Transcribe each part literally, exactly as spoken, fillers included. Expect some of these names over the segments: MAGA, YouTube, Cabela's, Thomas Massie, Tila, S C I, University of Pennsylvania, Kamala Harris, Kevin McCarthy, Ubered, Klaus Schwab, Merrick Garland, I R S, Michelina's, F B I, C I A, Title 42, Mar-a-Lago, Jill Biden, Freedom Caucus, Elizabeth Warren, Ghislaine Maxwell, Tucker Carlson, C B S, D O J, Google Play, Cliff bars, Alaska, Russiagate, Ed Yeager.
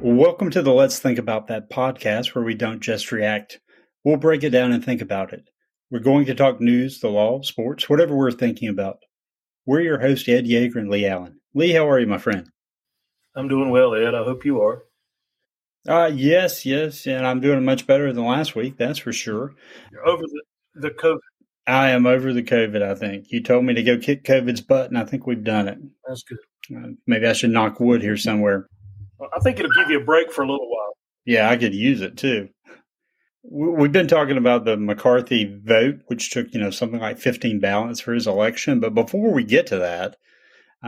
Welcome to the Let's Think About That podcast, where we don't just react. We'll break it down and think about it. We're going to talk news, the law, sports, whatever we're thinking about. We're your hosts, Ed Yeager and Lee Allen. Lee, how are you, my friend? I'm doing well, Ed. I hope you are. Uh, yes, yes, and I'm doing much better than last week, that's for sure. You're over the, the COVID. I am over the COVID, I think. You told me to go kick COVID's butt, and I think we've done it. That's good. Uh, maybe I should knock wood here somewhere. I think it'll give you a break for a little while. Yeah, I could use it, too. We've been talking about the McCarthy vote, which took, you know, something like fifteen ballots for his election. But before we get to that,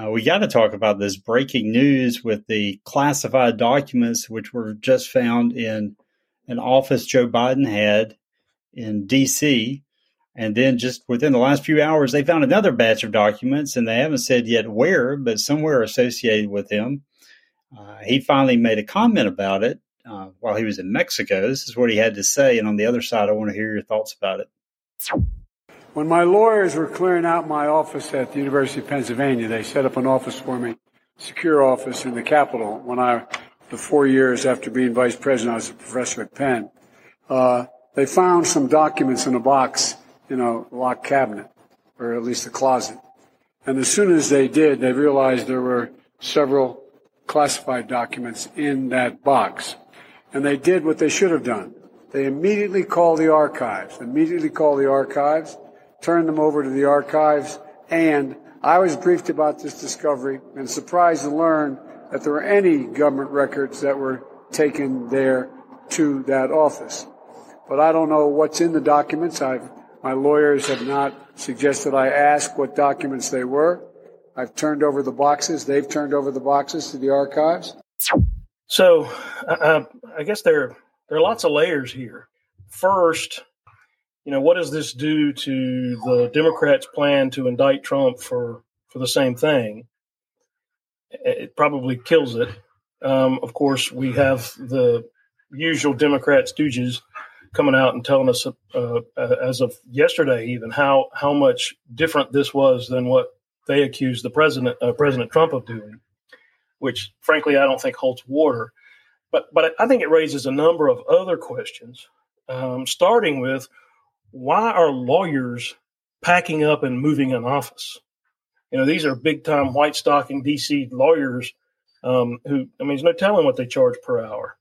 uh, we got to talk about this breaking news with the classified documents, which were just found in an office Joe Biden had in D C And then just within the last few hours, they found another batch of documents, and they haven't said yet where, but somewhere associated with him. Uh, he finally made a comment about it uh, while he was in Mexico. This is what he had to say. And on the other side, I want to hear your thoughts about it. When my lawyers were clearing out my office at the University of Pennsylvania, they set up an office for me, secure office in the Capitol. When I, the four years after being vice president, I was a professor at Penn. Uh, they found some documents in a box in a locked cabinet, or at least a closet. And as soon as they did, they realized there were several classified documents in that box. And they did what they should have done. They immediately called the archives, immediately called the archives, turned them over to the archives, and I was briefed about this discovery and surprised to learn that there were any government records that were taken there to that office. But I don't know what's in the documents. I've, my lawyers have not suggested I ask what documents they were. I've turned over the boxes. They've turned over the boxes to the archives. So uh, I guess there, there are lots of layers here. First, you know, what does this do to the Democrats' plan to indict Trump for, for the same thing? It probably kills it. Um, of course, we have the usual Democrat stooges coming out and telling us, uh, as of yesterday even, how, how much different this was than what they accused the president, uh, President Trump, of doing, which, frankly, I don't think holds water. But but I think it raises a number of other questions, um, starting with why are lawyers packing up and moving an office? You know, these are big-time white-stocking D C lawyers um, who, I mean, there's no telling what they charge per hour.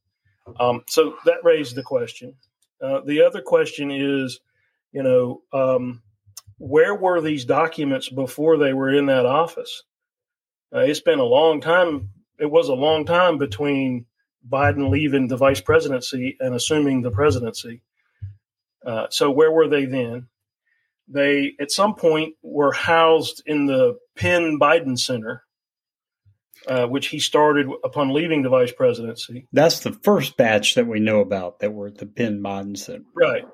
Um, so that raised the question. Uh, the other question is, you know, um, where were these documents before they were in that office? Uh, it's been a long time. It was a long time between Biden leaving the vice presidency and assuming the presidency. Uh, so where were they then? They, at some point, were housed in the Penn Biden Center, uh, which he started upon leaving the vice presidency. That's the first batch that we know about that were at the Penn Biden Center. Right.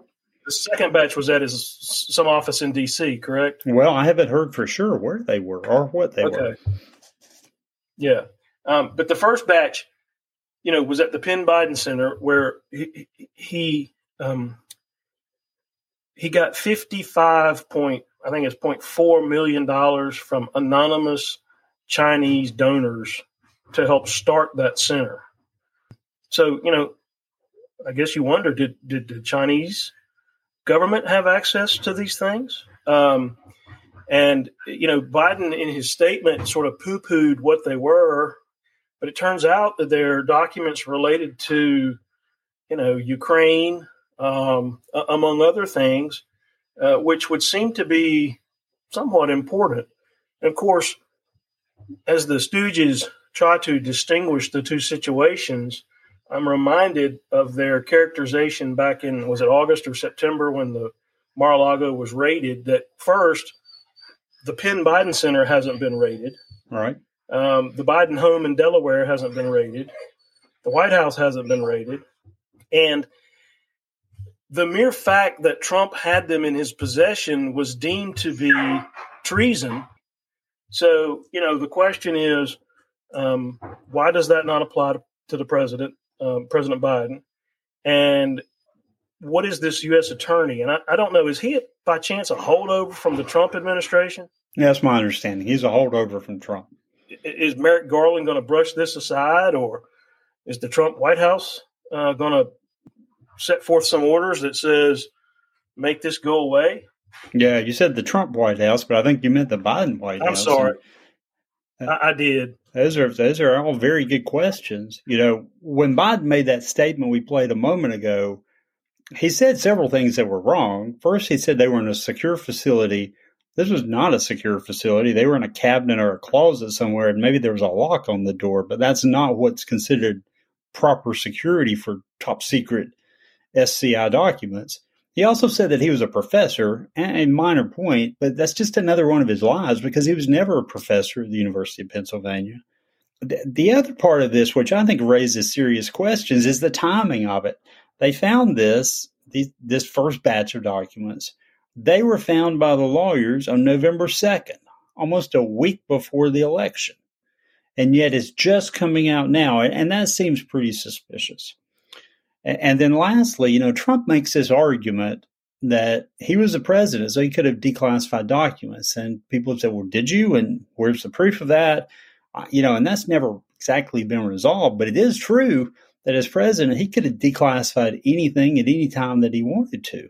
The second batch was at his, some office in D C, correct? Well, I haven't heard for sure where they were or what they okay. were. Yeah. Um, but the first batch, you know, was at the Penn Biden Center, where he he, um, he got fifty-five point, I think it's zero point four million dollars from anonymous Chinese donors to help start that center. So, you know, I guess you wonder, did did the Chinese government have access to these things? Um, and, you know, Biden in his statement sort of poo-pooed what they were, but it turns out that they're documents related to, you know, Ukraine, um, among other things, uh, which would seem to be somewhat important. And of course, as the Stooges try to distinguish the two situations, I'm reminded of their characterization back in, was it August or September, when the Mar-a-Lago was raided, that first, the Penn Biden Center hasn't been raided. All right. Um, the Biden home in Delaware hasn't been raided. The White House hasn't been raided. And the mere fact that Trump had them in his possession was deemed to be treason. So, you know, the question is, um, why does that not apply to, to the president? Um, President Biden, and what is this U S attorney? And I, I don't know, is he by chance a holdover from the Trump administration? Yeah, that's my understanding. He's a holdover from Trump. Is Merrick Garland going to brush this aside, or Is the Trump White House uh, going to set forth some orders that says make this go away? Yeah, you said the Trump White House, but I think you meant the Biden White I'm House. I'm sorry. And, uh, I, I did. Those are those are all very good questions. You know, when Biden made that statement we played a moment ago, he said several things that were wrong. First, he said they were in a secure facility. This was not a secure facility. They were in a cabinet or a closet somewhere, and maybe there was a lock on the door, but that's not what's considered proper security for top secret S C I documents. He also said that he was a professor, a minor point, but that's just another one of his lies because he was never a professor at the University of Pennsylvania. The other part of this, which I think raises serious questions, is the timing of it. They found this, this first batch of documents. They were found by the lawyers on November second, almost a week before the election. And yet it's just coming out now, and that seems pretty suspicious. And then lastly, you know, Trump makes this argument that he was the president, so he could have declassified documents. And people have said, well, did you? And where's the proof of that? You know, and that's never exactly been resolved. But it is true that as president, he could have declassified anything at any time that he wanted to.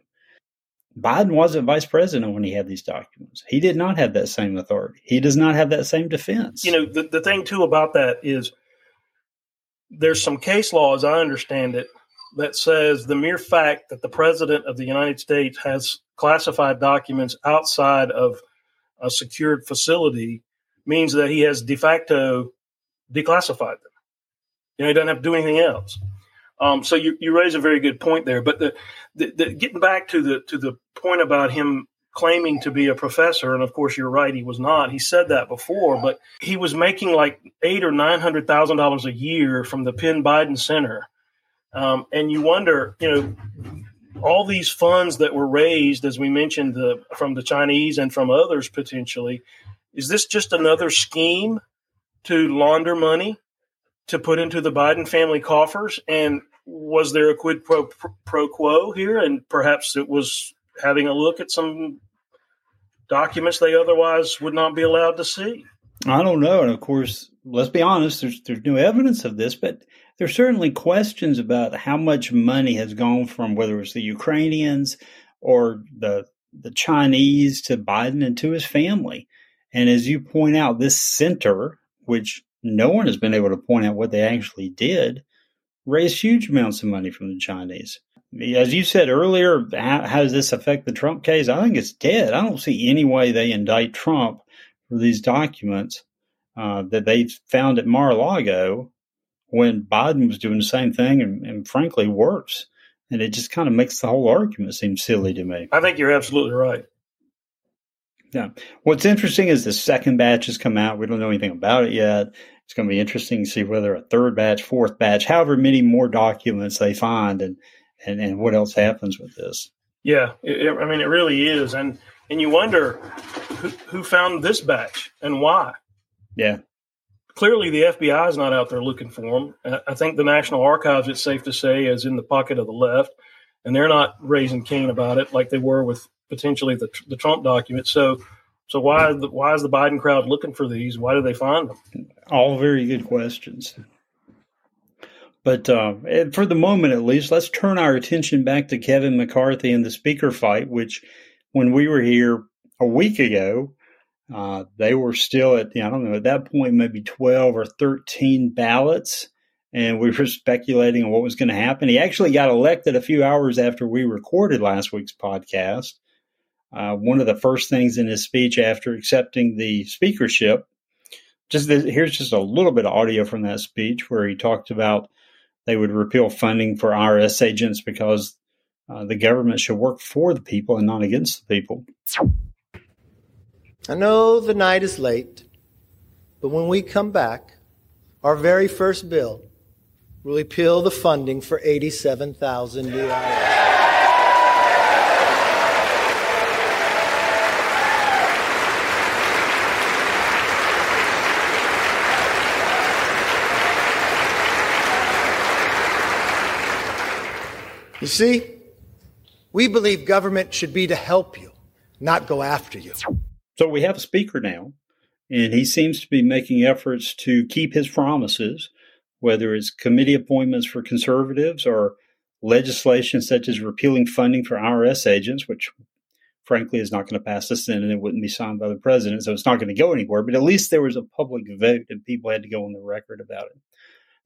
Biden wasn't vice president when he had these documents. He did not have that same authority. He does not have that same defense. You know, the, the thing, too, about that is there's some case law, as I understand it, that says the mere fact that the president of the United States has classified documents outside of a secured facility means that he has de facto declassified them. You know, he doesn't have to do anything else. Um, so you, you raise a very good point there. But the, the, the, getting back to the to the point about him claiming to be a professor, and of course you're right, he was not. He said that before, but he was making like eight or nine hundred thousand dollars a year from the Penn Biden Center. Um, and you wonder, you know, all these funds that were raised, as we mentioned, the, from the Chinese and from others potentially, is this just another scheme to launder money to put into the Biden family coffers? And was there a quid pro, pro quo here? And perhaps it was having a look at some documents they otherwise would not be allowed to see. I don't know. And of course, let's be honest, there's, there's no evidence of this, but there's certainly questions about how much money has gone from whether it's the Ukrainians or the the Chinese to Biden and to his family. And as you point out, this center, which no one has been able to point out what they actually did, raised huge amounts of money from the Chinese. As you said earlier, how, how does this affect the Trump case? I think it's dead. I don't see any way they indict Trump for these documents uh, that they found at Mar-a-Lago, when Biden was doing the same thing and, and frankly worse. And it just kind of makes the whole argument seem silly to me. I think you're absolutely right. Yeah. What's interesting is the second batch has come out. We don't know anything about it yet. It's going to be interesting to see whether a third batch, fourth batch, however many more documents they find and, and, and what else happens with this. Yeah. It, I mean, it really is. And, and you wonder who, who found this batch and why. Yeah. Clearly, the F B I is not out there looking for them. I think the National Archives, it's safe to say, is in the pocket of the left, and they're not raising Cain about it like they were with potentially the, the Trump document. So so why, why is the Biden crowd looking for these? Why do they find them? All very good questions. But uh, for the moment, at least, let's turn our attention back to Kevin McCarthy and the speaker fight, which when we were here a week ago, Uh, they were still at, you know, I don't know, at that point, maybe twelve or thirteen ballots. And we were speculating on what was going to happen. He actually got elected a few hours after we recorded last week's podcast. Uh, one of the first things in his speech after accepting the speakership, just this, here's just a little bit of audio from that speech where he talked about they would repeal funding for I R S agents because uh, the government should work for the people and not against the people. I know the night is late, but when we come back, our very first bill will repeal the funding for eighty-seven thousand new I R S. You see, we believe government should be to help you, not go after you. So we have a speaker now, and he seems to be making efforts to keep his promises, whether it's committee appointments for conservatives or legislation such as repealing funding for I R S agents, which frankly is not going to pass the Senate and it wouldn't be signed by the president, so it's not going to go anywhere. But at least there was a public vote and people had to go on the record about it.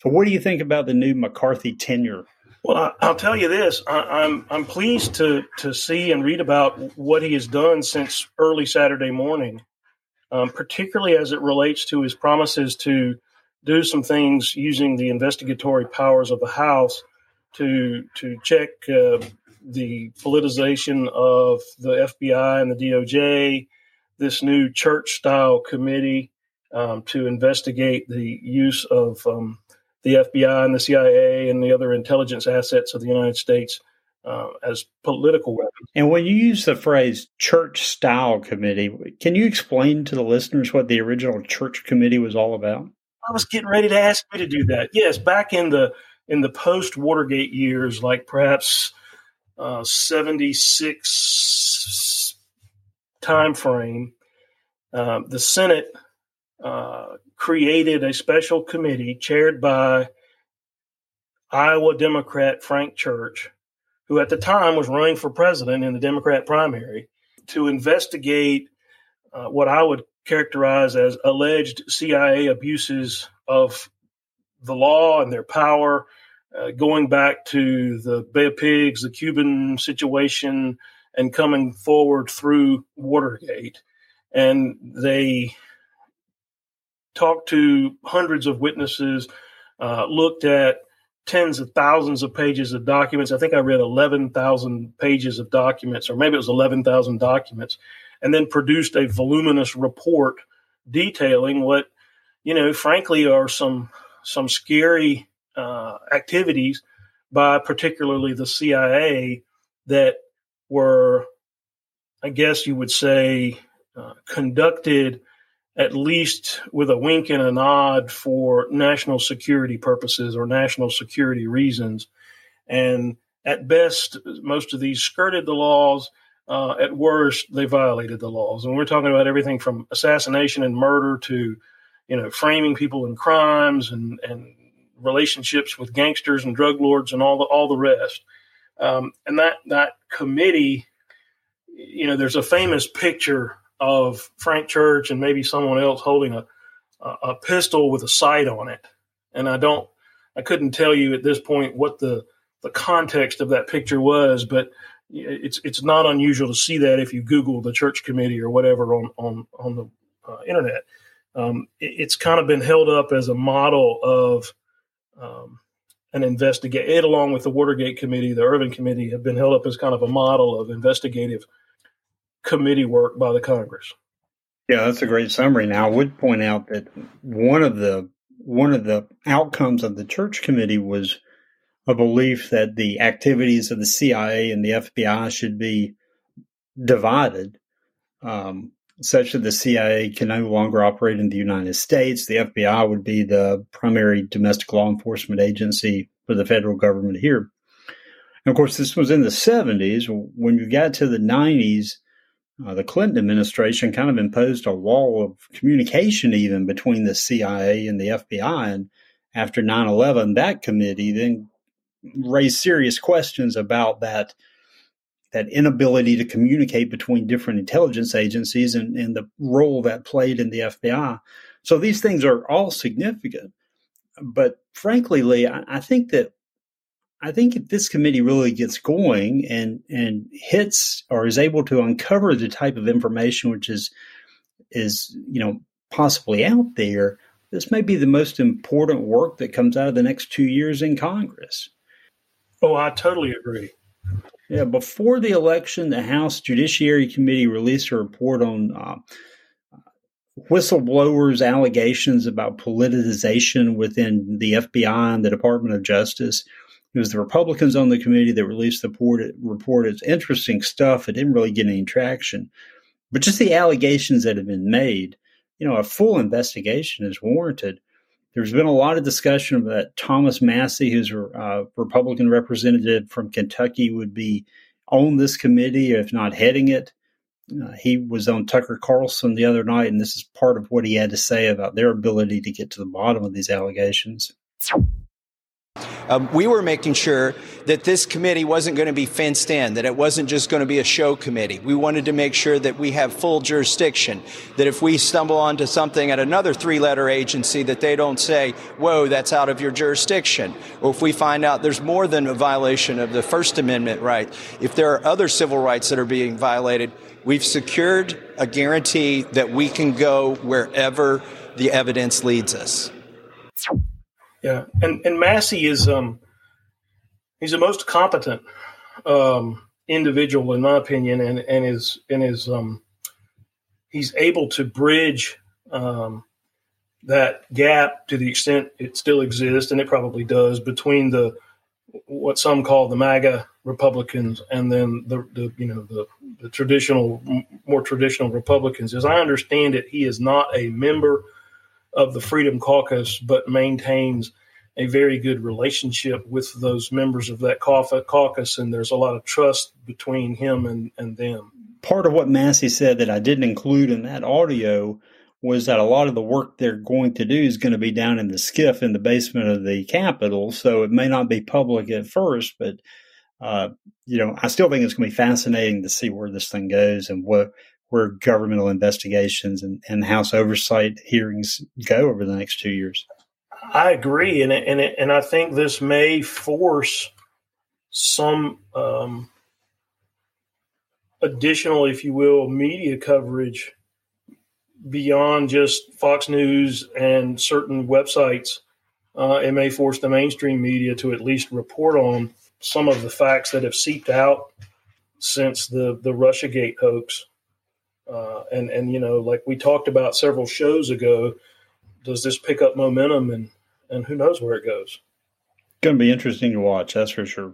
So what do you think about the new McCarthy tenure? Well, I, I'll tell you this. I, I'm I'm pleased to to see and read about what he has done since early Saturday morning, um, particularly as it relates to his promises to do some things using the investigatory powers of the House to to check uh, the politicization of the F B I and the D O J, this new Church-style committee um, to investigate the use of um, the F B I and the C I A and the other intelligence assets of the United States uh, as political weapons. And when you use the phrase Church-style committee, can you explain to the listeners what the original Church committee was all about? I was getting ready to ask you to do that. Yes, back in the in the post-Watergate years, like perhaps uh, seventy-six time frame, uh, the Senate uh, created a special committee chaired by Iowa Democrat Frank Church, who at the time was running for president in the Democrat primary, to investigate uh, what I would characterized as alleged C I A abuses of the law and their power, uh, going back to the Bay of Pigs, the Cuban situation, and coming forward through Watergate. And they talked to hundreds of witnesses, uh, looked at tens of thousands of pages of documents. I think I read eleven thousand pages of documents, or maybe it was eleven thousand documents, and then produced a voluminous report detailing what, you know, frankly, are some some scary uh, activities by particularly the C I A that were, I guess you would say, uh, conducted at least with a wink and a nod for national security purposes or national security reasons. And at best, most of these skirted the laws. Uh, at worst, they violated the laws. And we're talking about everything from assassination and murder to, you know, framing people in crimes and, and relationships with gangsters and drug lords and all the all the rest. Um, and that, that committee, you know, there's a famous picture of Frank Church and maybe someone else holding a, a pistol with a sight on it. And I don't, I couldn't tell you at this point what the, the context of that picture was, but It's it's not unusual to see that if you Google the Church committee or whatever on on on the uh, internet. Um, it, it's kind of been held up as a model of um, an investigate. It, along with the Watergate committee, the Ervin committee, have been held up as kind of a model of investigative committee work by the Congress. Yeah, that's a great summary. Now, I would point out that one of the one of the outcomes of the Church committee was a belief that the activities of the C I A and the F B I should be divided, um, such that the C I A can no longer operate in the United States. The F B I would be the primary domestic law enforcement agency for the federal government here. And of course, this was in the seventies. When you got to the nineties, uh, the Clinton administration kind of imposed a wall of communication even between the C I A and the F B I. And after nine eleven, that committee then raise serious questions about that that inability to communicate between different intelligence agencies and, and the role that played in the F B I. So these things are all significant. But frankly, Lee, I, I think that I think if this committee really gets going and and hits or is able to uncover the type of information which is is, you know, possibly out there, this may be the most important work that comes out of the next two years in Congress. Oh, I totally agree. Yeah, before the election, the House Judiciary Committee released a report on uh, whistleblowers' allegations about politicization within the F B I and the Department of Justice. It was the Republicans on the committee that released the report. It, report. It's interesting stuff. It didn't really get any traction. But just the allegations that have been made, you know, a full investigation is warranted. There's been a lot of discussion about Thomas Massie, who's a uh, Republican representative from Kentucky, would be on this committee, if not heading it. Uh, he was on Tucker Carlson the other night, and this is part of what he had to say about their ability to get to the bottom of these allegations. Um, we were making sure that this committee wasn't going to be fenced in, that it wasn't just going to be a show committee. We wanted to make sure that we have full jurisdiction, that if we stumble onto something at another three-letter agency, that they don't say, whoa, that's out of your jurisdiction. Or if we find out there's more than a violation of the First Amendment right, if there are other civil rights that are being violated, we've secured a guarantee that we can go wherever the evidence leads us. Yeah, and and Massie is um he's the most competent um, individual in my opinion, and and is and is um he's able to bridge um, that gap to the extent it still exists, and it probably does, between the what some call the MAGA Republicans and then the, the you know the, the traditional more traditional Republicans. As I understand it, he is not a member of the Freedom Caucus, but maintains a very good relationship with those members of that caucus, and there's a lot of trust between him and, and them. Part of what Massie said that I didn't include in that audio was that a lot of the work they're going to do is going to be down in the skiff in the basement of the Capitol, so it may not be public at first, but uh, you know, I still think it's going to be fascinating to see where this thing goes and what where governmental investigations and, and House oversight hearings go over the next two years. I agree. And and and I think this may force some um, additional, if you will, media coverage beyond just Fox News and certain websites. Uh, it may force the mainstream media to at least report on some of the facts that have seeped out since the, the Russiagate hoax. Uh, and, and, you know, like we talked about several shows ago, does this pick up momentum, and, and who knows where it goes? It's going to be interesting to watch. That's for sure.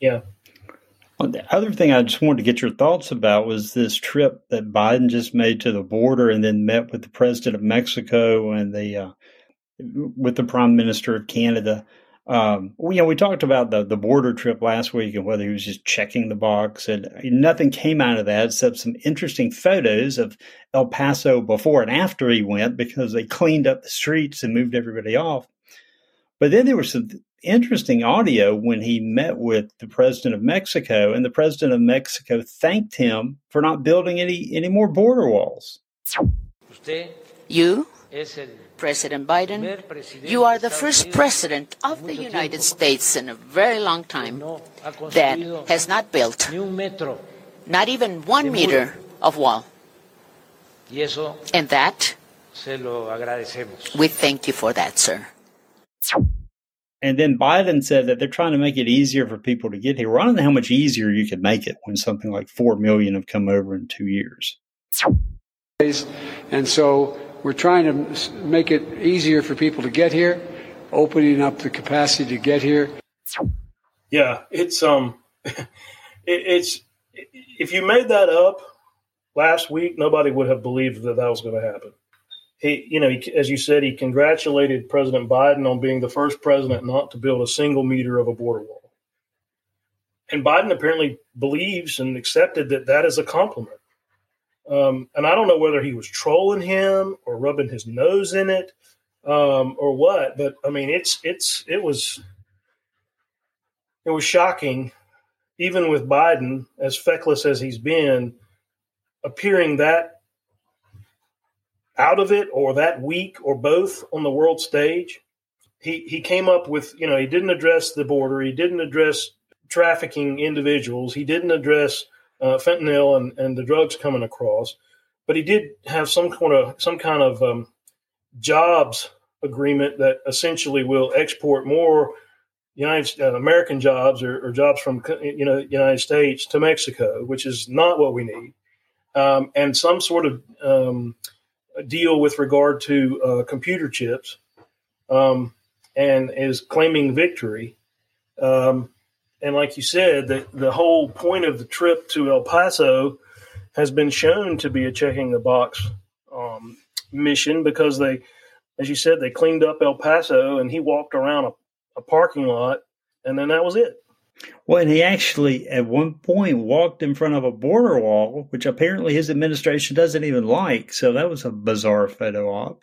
Yeah. Well, the other thing I just wanted to get your thoughts about was this trip that Biden just made to the border and then met with the president of Mexico and the, uh, with the prime minister of Canada. Um, we, you know, we talked about the, the border trip last week and whether he was just checking the box, and nothing came out of that except some interesting photos of El Paso before and after he went, because they cleaned up the streets and moved everybody off. But then there was some interesting audio when he met with the president of Mexico, and the president of Mexico thanked him for not building any, any more border walls. You? President Biden, you are the first president of the United States in a very long time that has not built not even one meter of wall. And that, we thank you for that, sir. And then Biden said that they're trying to make it easier for people to get here. Well, I don't know how much easier you could make it when something like four million have come over in two years. And so we're trying to make it easier for people to get here, opening up the capacity to get here. Yeah, it's um, it, it's if you made that up last week, nobody would have believed that that was going to happen. He, you know, he, as you said, he congratulated President Biden on being the first president not to build a single meter of a border wall. And Biden apparently believes and accepted that that is a compliment. Um, and I don't know whether he was trolling him or rubbing his nose in it um, or what, but I mean, it's it's it was it was shocking, even with Biden, as feckless as he's been, appearing that out of it or that weak or both on the world stage. He he came up with, you know, he didn't address the border, he didn't address trafficking individuals, he didn't address Uh, fentanyl and, and the drugs coming across, but he did have some kind of some kind of um, jobs agreement that essentially will export more United uh, American jobs or, or jobs from you know United States to Mexico, which is not what we need, um, and some sort of um, deal with regard to uh, computer chips, um, and is claiming victory. Um, And like you said, the, the whole point of the trip to El Paso has been shown to be a checking the box um, mission, because they, as you said, they cleaned up El Paso and he walked around a, a parking lot, and then that was it. Well, and he actually at one point walked in front of a border wall, which apparently his administration doesn't even like. So that was a bizarre photo op.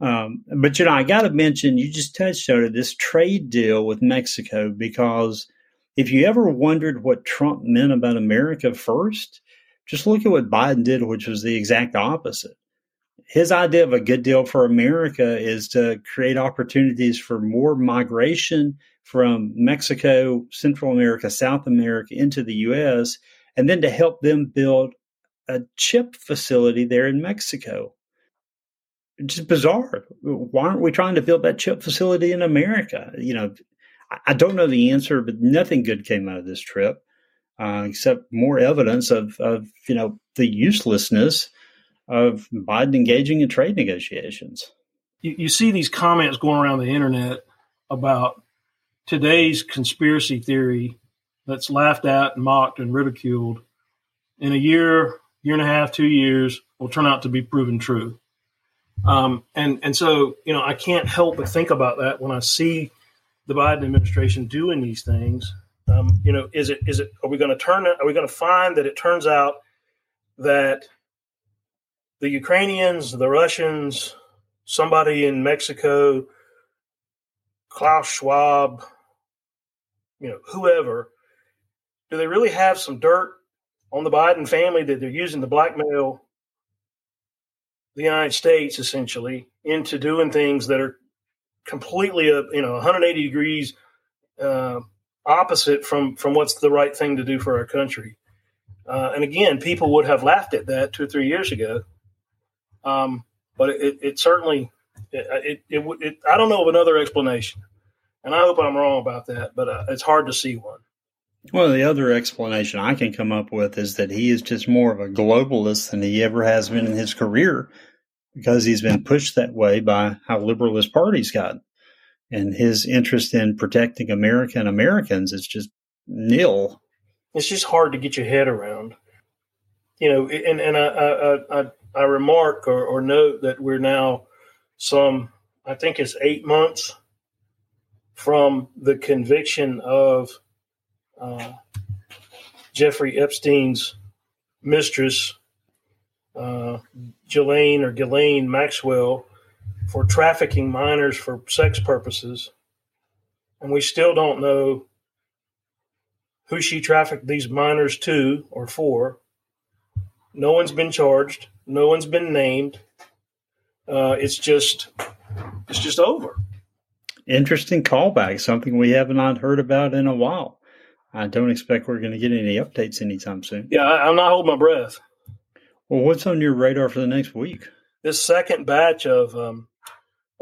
Um, but, you know, I got to mention, you just touched on this trade deal with Mexico, because if you ever wondered what Trump meant about America first, just look at what Biden did, which was the exact opposite. His idea of a good deal for America is to create opportunities for more migration from Mexico, Central America, South America into the U S, and then to help them build a chip facility there in Mexico. It's just bizarre. Why aren't we trying to build that chip facility in America? You know, I don't know the answer, but nothing good came out of this trip, uh, except more evidence of, of, you know, the uselessness of Biden engaging in trade negotiations. You, you see these comments going around the internet about today's conspiracy theory that's laughed at and mocked and ridiculed in a year, year and a half, two years will turn out to be proven true. Um, and, and so, you know, I can't help but think about that when I see the Biden administration doing these things. Um, you know, is it, is it, are we going to turn it, are we going to find that it turns out that the Ukrainians, the Russians, somebody in Mexico, Klaus Schwab, you know, whoever, do they really have some dirt on the Biden family that they're using to blackmail the United States, essentially, into doing things that are completely, uh, you know, one hundred eighty degrees uh, opposite from, from what's the right thing to do for our country. Uh, and again, people would have laughed at that two or three years ago. Um, but it, it certainly, it, it, it, it, I don't know of another explanation. And I hope I'm wrong about that, but uh, it's hard to see one. Well, the other explanation I can come up with is that he is just more of a globalist than he ever has been in his career, because he's been pushed that way by how liberal his party's gotten. And his interest in protecting America and Americans is just nil. It's just hard to get your head around. You know, and, and I, I, I, I remark or, or note that we're now some, I think it's eight months from the conviction of Uh, Jeffrey Epstein's mistress, uh, Ghislaine or Ghislaine Maxwell, for trafficking minors for sex purposes. And we still don't know who she trafficked these minors to or for. No one's been charged. No one's been named. Uh, it's just, it's just over. Interesting callback, something we have not heard about in a while. I don't expect we're going to get any updates anytime soon. Yeah, I, I'm not holding my breath. Well, what's on your radar for the next week? This second batch of um,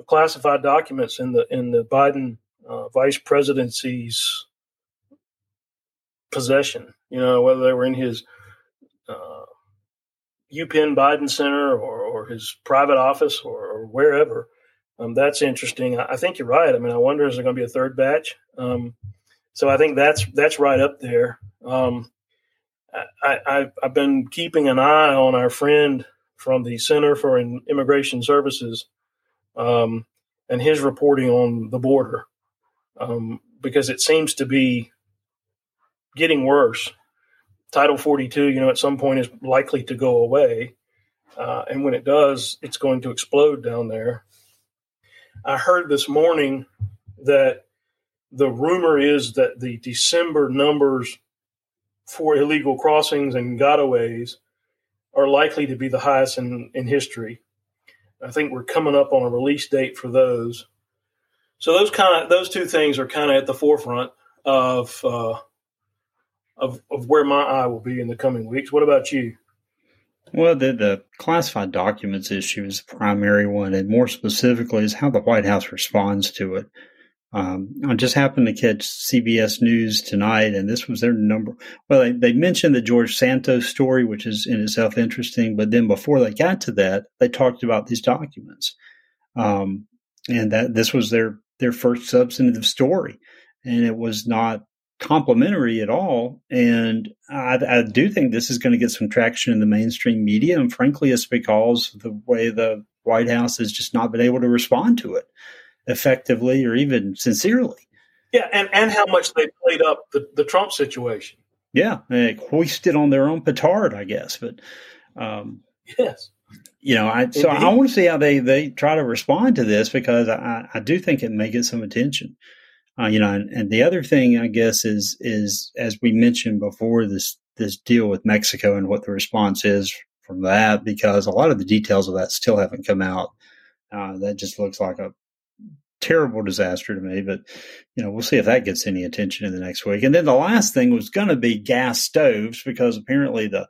classified documents in the in the Biden uh, vice presidency's possession. You know, whether they were in his uh, Penn Biden Center or, or his private office or, or wherever. Um, that's interesting. I, I think you're right. I mean, I wonder, is there going to be a third batch? Um So I think that's that's right up there. Um, I, I, I've been keeping an eye on our friend from the Center for Immigration Services um, and his reporting on the border, um, because it seems to be getting worse. Title forty-two, you know, at some point is likely to go away. Uh, and when it does, it's going to explode down there. I heard this morning that the rumor is that the December numbers for illegal crossings and gotaways are likely to be the highest in, in history. I think we're coming up on a release date for those. So those kind of those two things are kind of at the forefront of, uh, of of where my eye will be in the coming weeks. What about you? Well, the, the classified documents issue is the primary one, and more specifically is how the White House responds to it. Um, I just happened to catch C B S News tonight, and this was their number. Well, they, they mentioned the George Santos story, which is in itself interesting. But then before they got to that, they talked about these documents. Um, and that this was their, their first substantive story. And it was not complimentary at all. And I, I do think this is going to get some traction in the mainstream media. And frankly, it's because of the way the White House has just not been able to respond to it effectively or even sincerely. Yeah, and, and how much they played up the, the Trump situation. Yeah, they hoisted on their own petard, I guess. But um, yes. you know, I, so Indeed. I want to see how they, they try to respond to this, because I, I do think it may get some attention. Uh, you know, and, and the other thing, I guess, is, is as we mentioned before, this, this deal with Mexico and what the response is from that, because a lot of the details of that still haven't come out. Uh, that just looks like a terrible disaster to me, but, you know, we'll see if that gets any attention in the next week. And then the last thing was going to be gas stoves, because apparently the,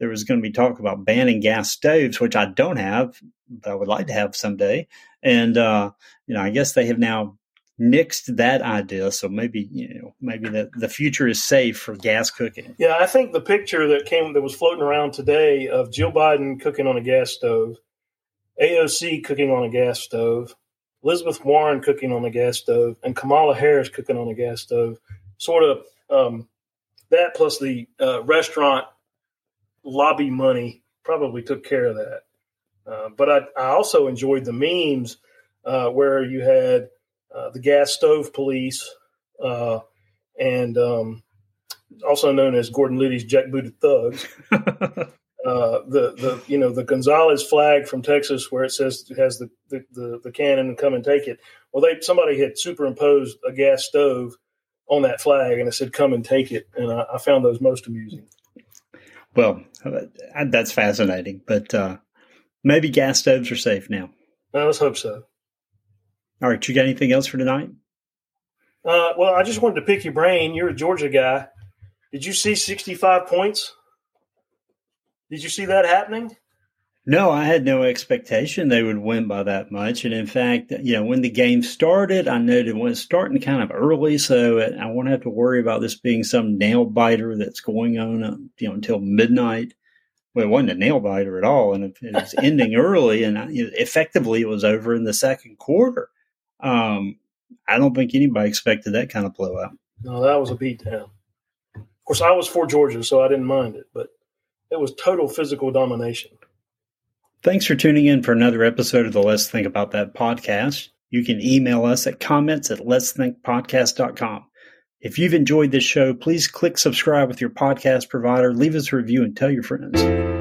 there was going to be talk about banning gas stoves, which I don't have, but I would like to have someday. And, uh, you know, I guess they have now nixed that idea. So maybe, you know, maybe the, the future is safe for gas cooking. Yeah, I think the picture that came that was floating around today of Jill Biden cooking on a gas stove, A O C cooking on a gas stove, Elizabeth Warren cooking on a gas stove, and Kamala Harris cooking on a gas stove, sort of um, that plus the uh, restaurant lobby money probably took care of that. Uh, but I, I also enjoyed the memes uh, where you had uh, the gas stove police uh, and um, also known as Gordon Liddy's jackbooted thugs. Uh, the, the, you know, the Gonzalez flag from Texas where it says it has the, the, the, the cannon and come and take it. Well, they, somebody had superimposed a gas stove on that flag and it said, come and take it. And I, I found those most amusing. Well, that's fascinating, but uh, maybe gas stoves are safe now. Well, let's hope so. All right. You got anything else for tonight? Uh, well, I just wanted to pick your brain. You're a Georgia guy. Did you see sixty-five points? Did you see that happening? No, I had no expectation they would win by that much. And in fact, you know, when the game started, I noted when it's starting kind of early, so I won't have to worry about this being some nail biter that's going on, you know, until midnight. Well, it wasn't a nail biter at all, and it, it was ending early, and I, you know, effectively it was over in the second quarter. Um, I don't think anybody expected that kind of blowout. No, that was a beatdown. Of course, I was for Georgia, so I didn't mind it, but it was total physical domination. Thanks for tuning in for another episode of the Let's Think About That podcast. You can email us at comments at lets think podcast dot com. If you've enjoyed this show, please click subscribe with your podcast provider, leave us a review, and tell your friends.